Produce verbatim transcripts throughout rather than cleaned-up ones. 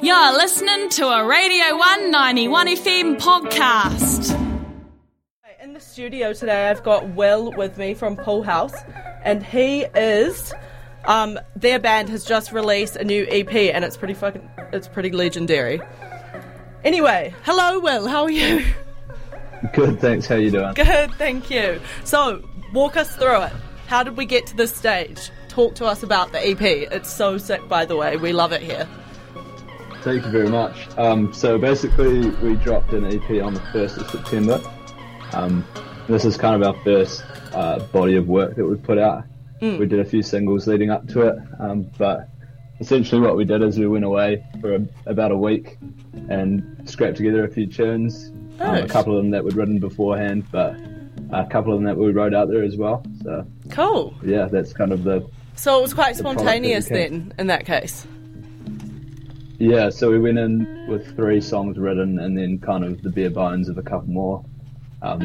You're listening to a Radio One ninety-one F M podcast. In the studio today, I've got Will with me from Pool House, and he is. Um, their band has just released a new E P, and it's pretty fucking. It's pretty legendary. Anyway, hello, Will. How are you? Good, thanks. How are you doing? Good, thank you. So, walk us through it. How did we get to this stage? Talk to us about the E P. It's so sick, by the way. We love it here. Thank you very much. Um, so basically, we dropped an E P on the first of September. Um, this is kind of our first uh, body of work that we put out. Mm. We did a few singles leading up to it, um, but essentially what we did is we went away for a, about a week and scraped together a few tunes, oh. um, a couple of them that we'd written beforehand, but a couple of them that we wrote out there as well. So cool. Yeah, that's kind of the... So it was quite the spontaneous then, in that case? Yeah, so we went in with three songs written and then kind of the bare bones of a couple more. Um,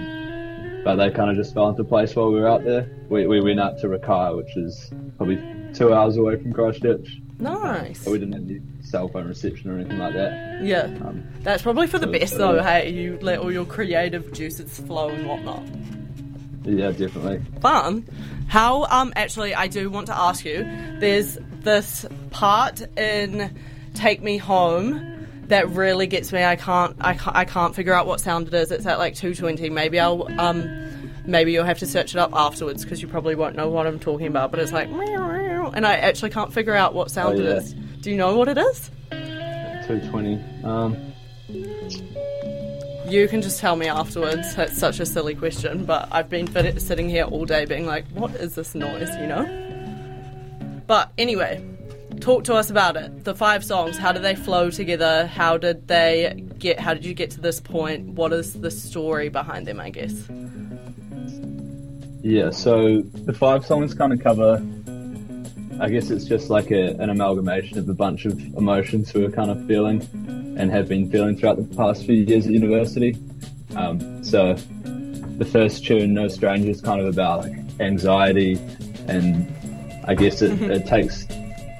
but they kind of just fell into place while we were out there. We we went up to Rakaia, which is probably two hours away from Christchurch. Nice. So we didn't have any cell phone reception or anything like that. Yeah. Um, That's probably for the best though, hey? You let all your creative juices flow and whatnot. Yeah, definitely. Fun. How, um, actually, I do want to ask you, there's this part in Take Me Home that really gets me. I can't, I can't, I can't figure out what sound it is. It's at like two twenty. Maybe I'll, um, maybe you'll have to search it up afterwards because you probably won't know what I'm talking about. But it's like, and I actually can't figure out what sound oh, yeah. it is. Do you know what it is? two twenty. Um, you can just tell me afterwards. It's such a silly question, but I've been fit- sitting here all day being like, what is this noise? You know. But anyway. Talk to us about it. The five songs, how do they flow together? How did they get, how did you get to this point? What is the story behind them, I guess? Yeah, so the five songs kind of cover, I guess it's just like a, an amalgamation of a bunch of emotions we were kind of feeling and have been feeling throughout the past few years at university. Um, so the first tune, No Stranger, is kind of about like anxiety, and I guess it, it takes...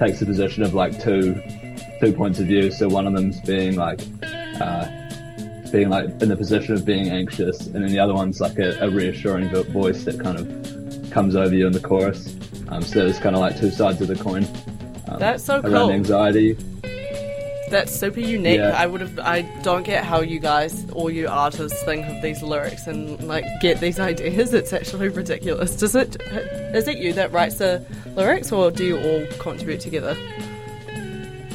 takes the position of like two two points of view. So one of them's being like uh, being like in the position of being anxious, and then the other one's like a, a reassuring voice that kind of comes over you in the chorus. Um, so there's kind of like two sides of the coin. Um, That's so cool. Around anxiety. That's super unique. Yeah. I would have. I don't get how you guys or you artists think of these lyrics and like get these ideas. It's actually ridiculous. Does it? Is it you that writes the lyrics, or do you all contribute together?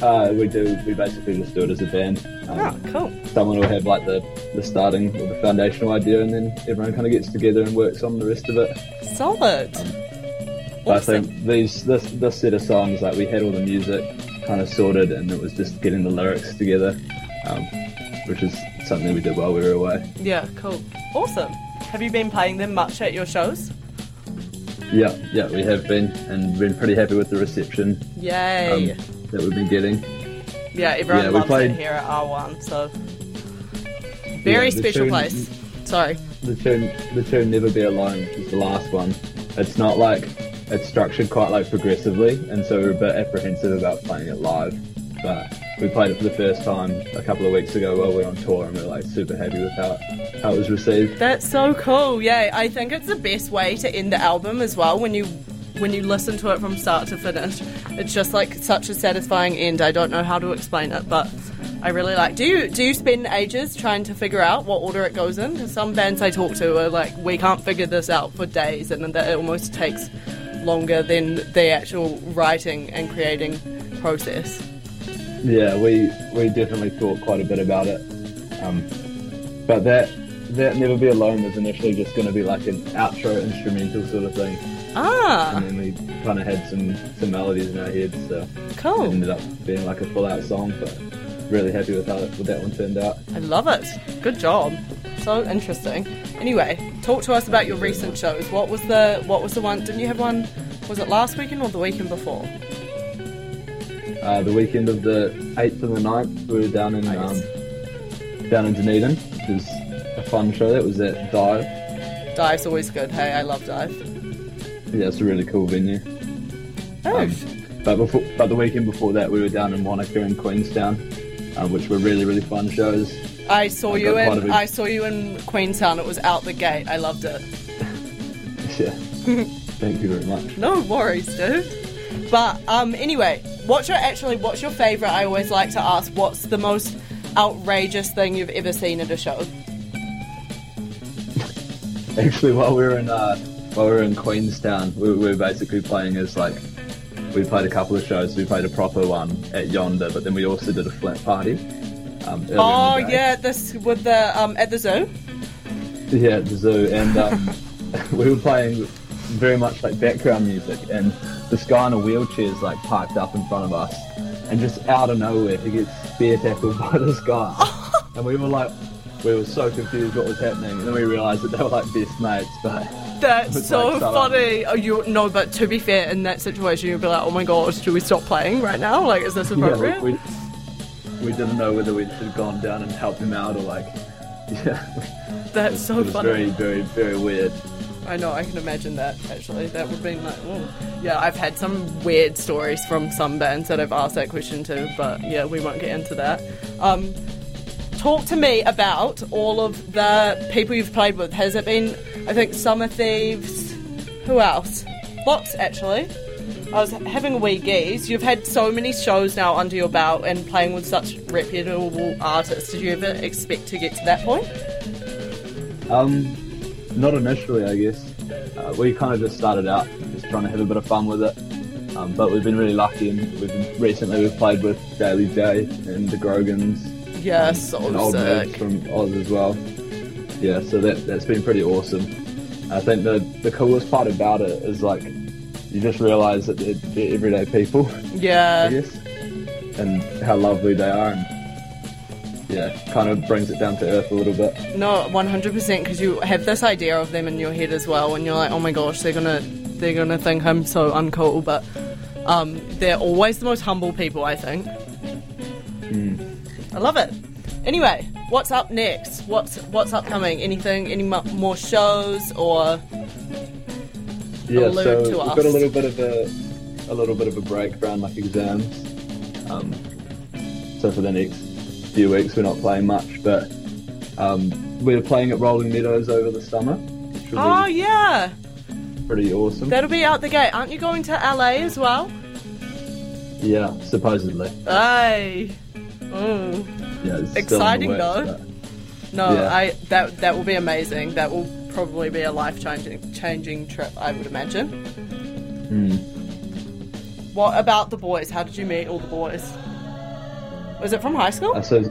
Uh, we do. We basically just do it as a band. Um, oh, cool. Someone will have like the, the starting or the foundational idea, and then everyone kind of gets together and works on the rest of it. Solid. Um, awesome. But I think these this this set of songs, like we had all the music kind of sorted, and it was just getting the lyrics together, um, which is something we did while we were away. Yeah, cool. Awesome. Have you been playing them much at your shows? Yeah, yeah, we have been, and been pretty happy with the reception. Yay! Um, that we've been getting. Yeah, everyone yeah, loves played... it here at R one, so very yeah, special tune, place. Sorry. The tune, the tune "Never Be Alone" is the last one. It's not like it's structured quite like progressively, and so we're a bit apprehensive about playing it live. But we played it for the first time a couple of weeks ago while we were on tour, and we we're like super happy with how, how it was received. That's so cool. Yeah, I think it's the best way to end the album as well. When you when you listen to it from start to finish, it's just like such a satisfying end. I don't know how to explain it, but I really like. Do you do you spend ages trying to figure out what order it goes in? Because some bands I talk to are like, we can't figure this out for days, and that it almost takes longer than the actual writing and creating process. Yeah, we we definitely thought quite a bit about it, um, but that that Never Be Alone was initially just going to be like an outro instrumental sort of thing. Ah. And then we kind of had some, some melodies in our heads, so cool. It ended up being like a full out song, but really happy with how that one turned out. I love it. Good job. So interesting. Anyway, talk to us about your recent shows. What was the what was the one? Didn't you have one? Was it last weekend or the weekend before? Uh, the weekend of the eighth and the ninth, we were down in um, down in Dunedin, which was a fun show. That was at Dive. Dive's always good. Hey, I love Dive. Yeah, it's a really cool venue. Oh. Um, but before, but the weekend before that, we were down in Wanaka in Queenstown. uh, which were really, really fun shows. I saw I you in big... I saw you in Queenstown. It was out the gate. I loved it. Yeah. Thank you very much. No worries, dude. But um, anyway, what's your actually what's your favourite? I always like to ask. What's the most outrageous thing you've ever seen at a show? Actually, while we were in uh, while we were in Queenstown, we were basically playing as like. We played a couple of shows. We played a proper one at Yonder, but then we also did a flat party. Um, oh yeah, this with the um, at the zoo. Yeah, at the zoo, and um, we were playing very much like background music, and this guy in a wheelchair is like parked up in front of us, and just out of nowhere he gets spear tackled by this guy, and we were like, we were so confused what was happening, and then we realised that they were like best mates, but. That's so like funny. Oh, you no, but to be fair, in that situation, you'd be like, "Oh my gosh, should we stop playing right now? Like, is this appropriate?" Yeah, we, we, we didn't know whether we should have gone down and helped him out or like, yeah. That's it, so it was funny. Very, very, very weird. I know. I can imagine that. Actually, that would be like, ooh. Yeah. I've had some weird stories from some bands that I've asked that question to, but yeah, we won't get into that. Um, talk to me about all of the people you've played with. Has it been? I think Summer Thieves, who else? Lots, actually. I was having a wee geez. You've had so many shows now under your belt and playing with such reputable artists. Did you ever expect to get to that point? Um, not initially, I guess. Uh, we kind of just started out just trying to have a bit of fun with it. Um, but we've been really lucky, and we've been, recently we've played with Daily Day and the Grogans. Yeah, um, so and old sick. From Oz as well. Yeah, so that, that's been pretty awesome. I think the, the coolest part about it is, like, you just realise that they're, they're everyday people. Yeah. I guess. And how lovely they are. And, yeah, kind of brings it down to earth a little bit. No, one hundred percent, because you have this idea of them in your head as well, and you're like, oh my gosh, they're gonna they're gonna think I'm so uncool, but um, they're always the most humble people, I think. Mm. I love it. Anyway, what's up next? What's what's upcoming? Anything? Any m- more shows or yeah, allude so to we've us? Got a little bit of a a little bit of a break around like exams. Um, so for the next few weeks, we're not playing much, but um, we're playing at Rolling Meadows over the summer. Which will oh be yeah, pretty awesome. That'll be out the gate. Aren't you going to L A as well? Yeah, supposedly. Hey. Mm. Yeah, exciting though. But, no, yeah. I that that will be amazing. That will probably be a life changing changing trip, I would imagine. Mm. What about the boys? How did you meet all the boys? Was it from high school? Uh, so,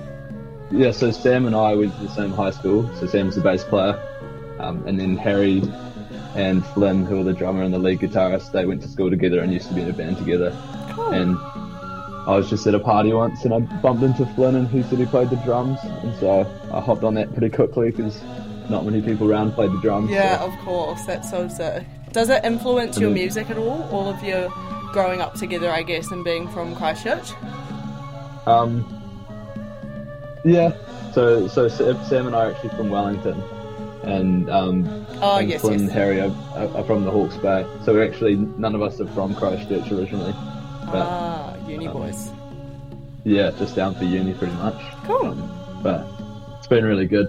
yeah, so Sam and I went to the same high school. So Sam's the bass player, um, and then Harry and Flynn, who are the drummer and the lead guitarist, they went to school together and used to be in a band together. Cool. And I was just at a party once and I bumped into Flynn and he said he played the drums, and so I hopped on that pretty quickly because not many people around played the drums. Yeah, so. Of course, that's so sick. Does it influence and your then, music at all, all of you growing up together, I guess, and being from Christchurch? Um, yeah, so so Sam and I are actually from Wellington, and, um, oh, and yes, Flynn yes. and Harry are, are from the Hawke's Bay, so we're actually, none of us are from Christchurch originally. But, ah, uni um, boys. Yeah, just down for uni pretty much. Cool. Um, but it's been really good.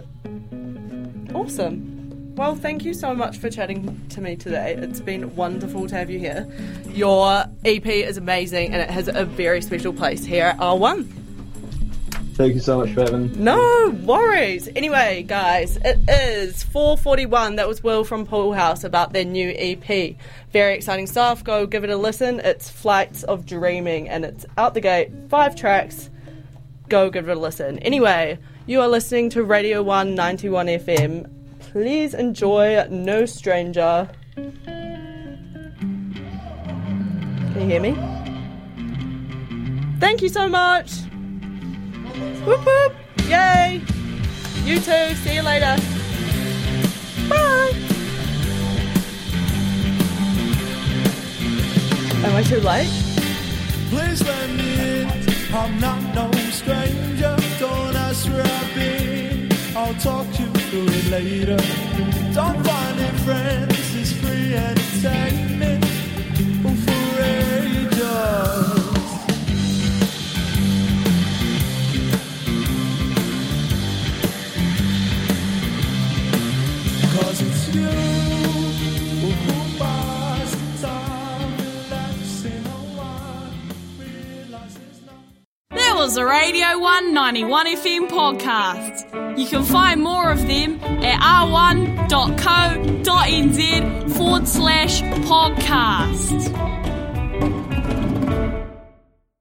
Awesome. Well, thank you so much for chatting to me today. It's been wonderful to have you here. Your E P is amazing and it has a very special place here at R one. Thank you so much for having me. No worries. Anyway, guys, it is four forty-one. That was Will from Pool House about their new E P. Very exciting stuff. Go give it a listen. It's Flights of Dreaming, and it's out the gate. Five tracks. Go give it a listen. Anyway, you are listening to Radio One ninety-one F M. Please enjoy No Stranger. Can you hear me? Thank you so much. Whoop whoop! Yay! You too. See you later. Bye. Am I too late? Please let me in. I'm not no stranger. Don't ask where I've been. I'll talk you through it later. Don't find it, friends. It's free entertainment for ages. was the Radio One ninety-one F M podcast. You can find more of them at r one dot co dot n z forward slash podcast.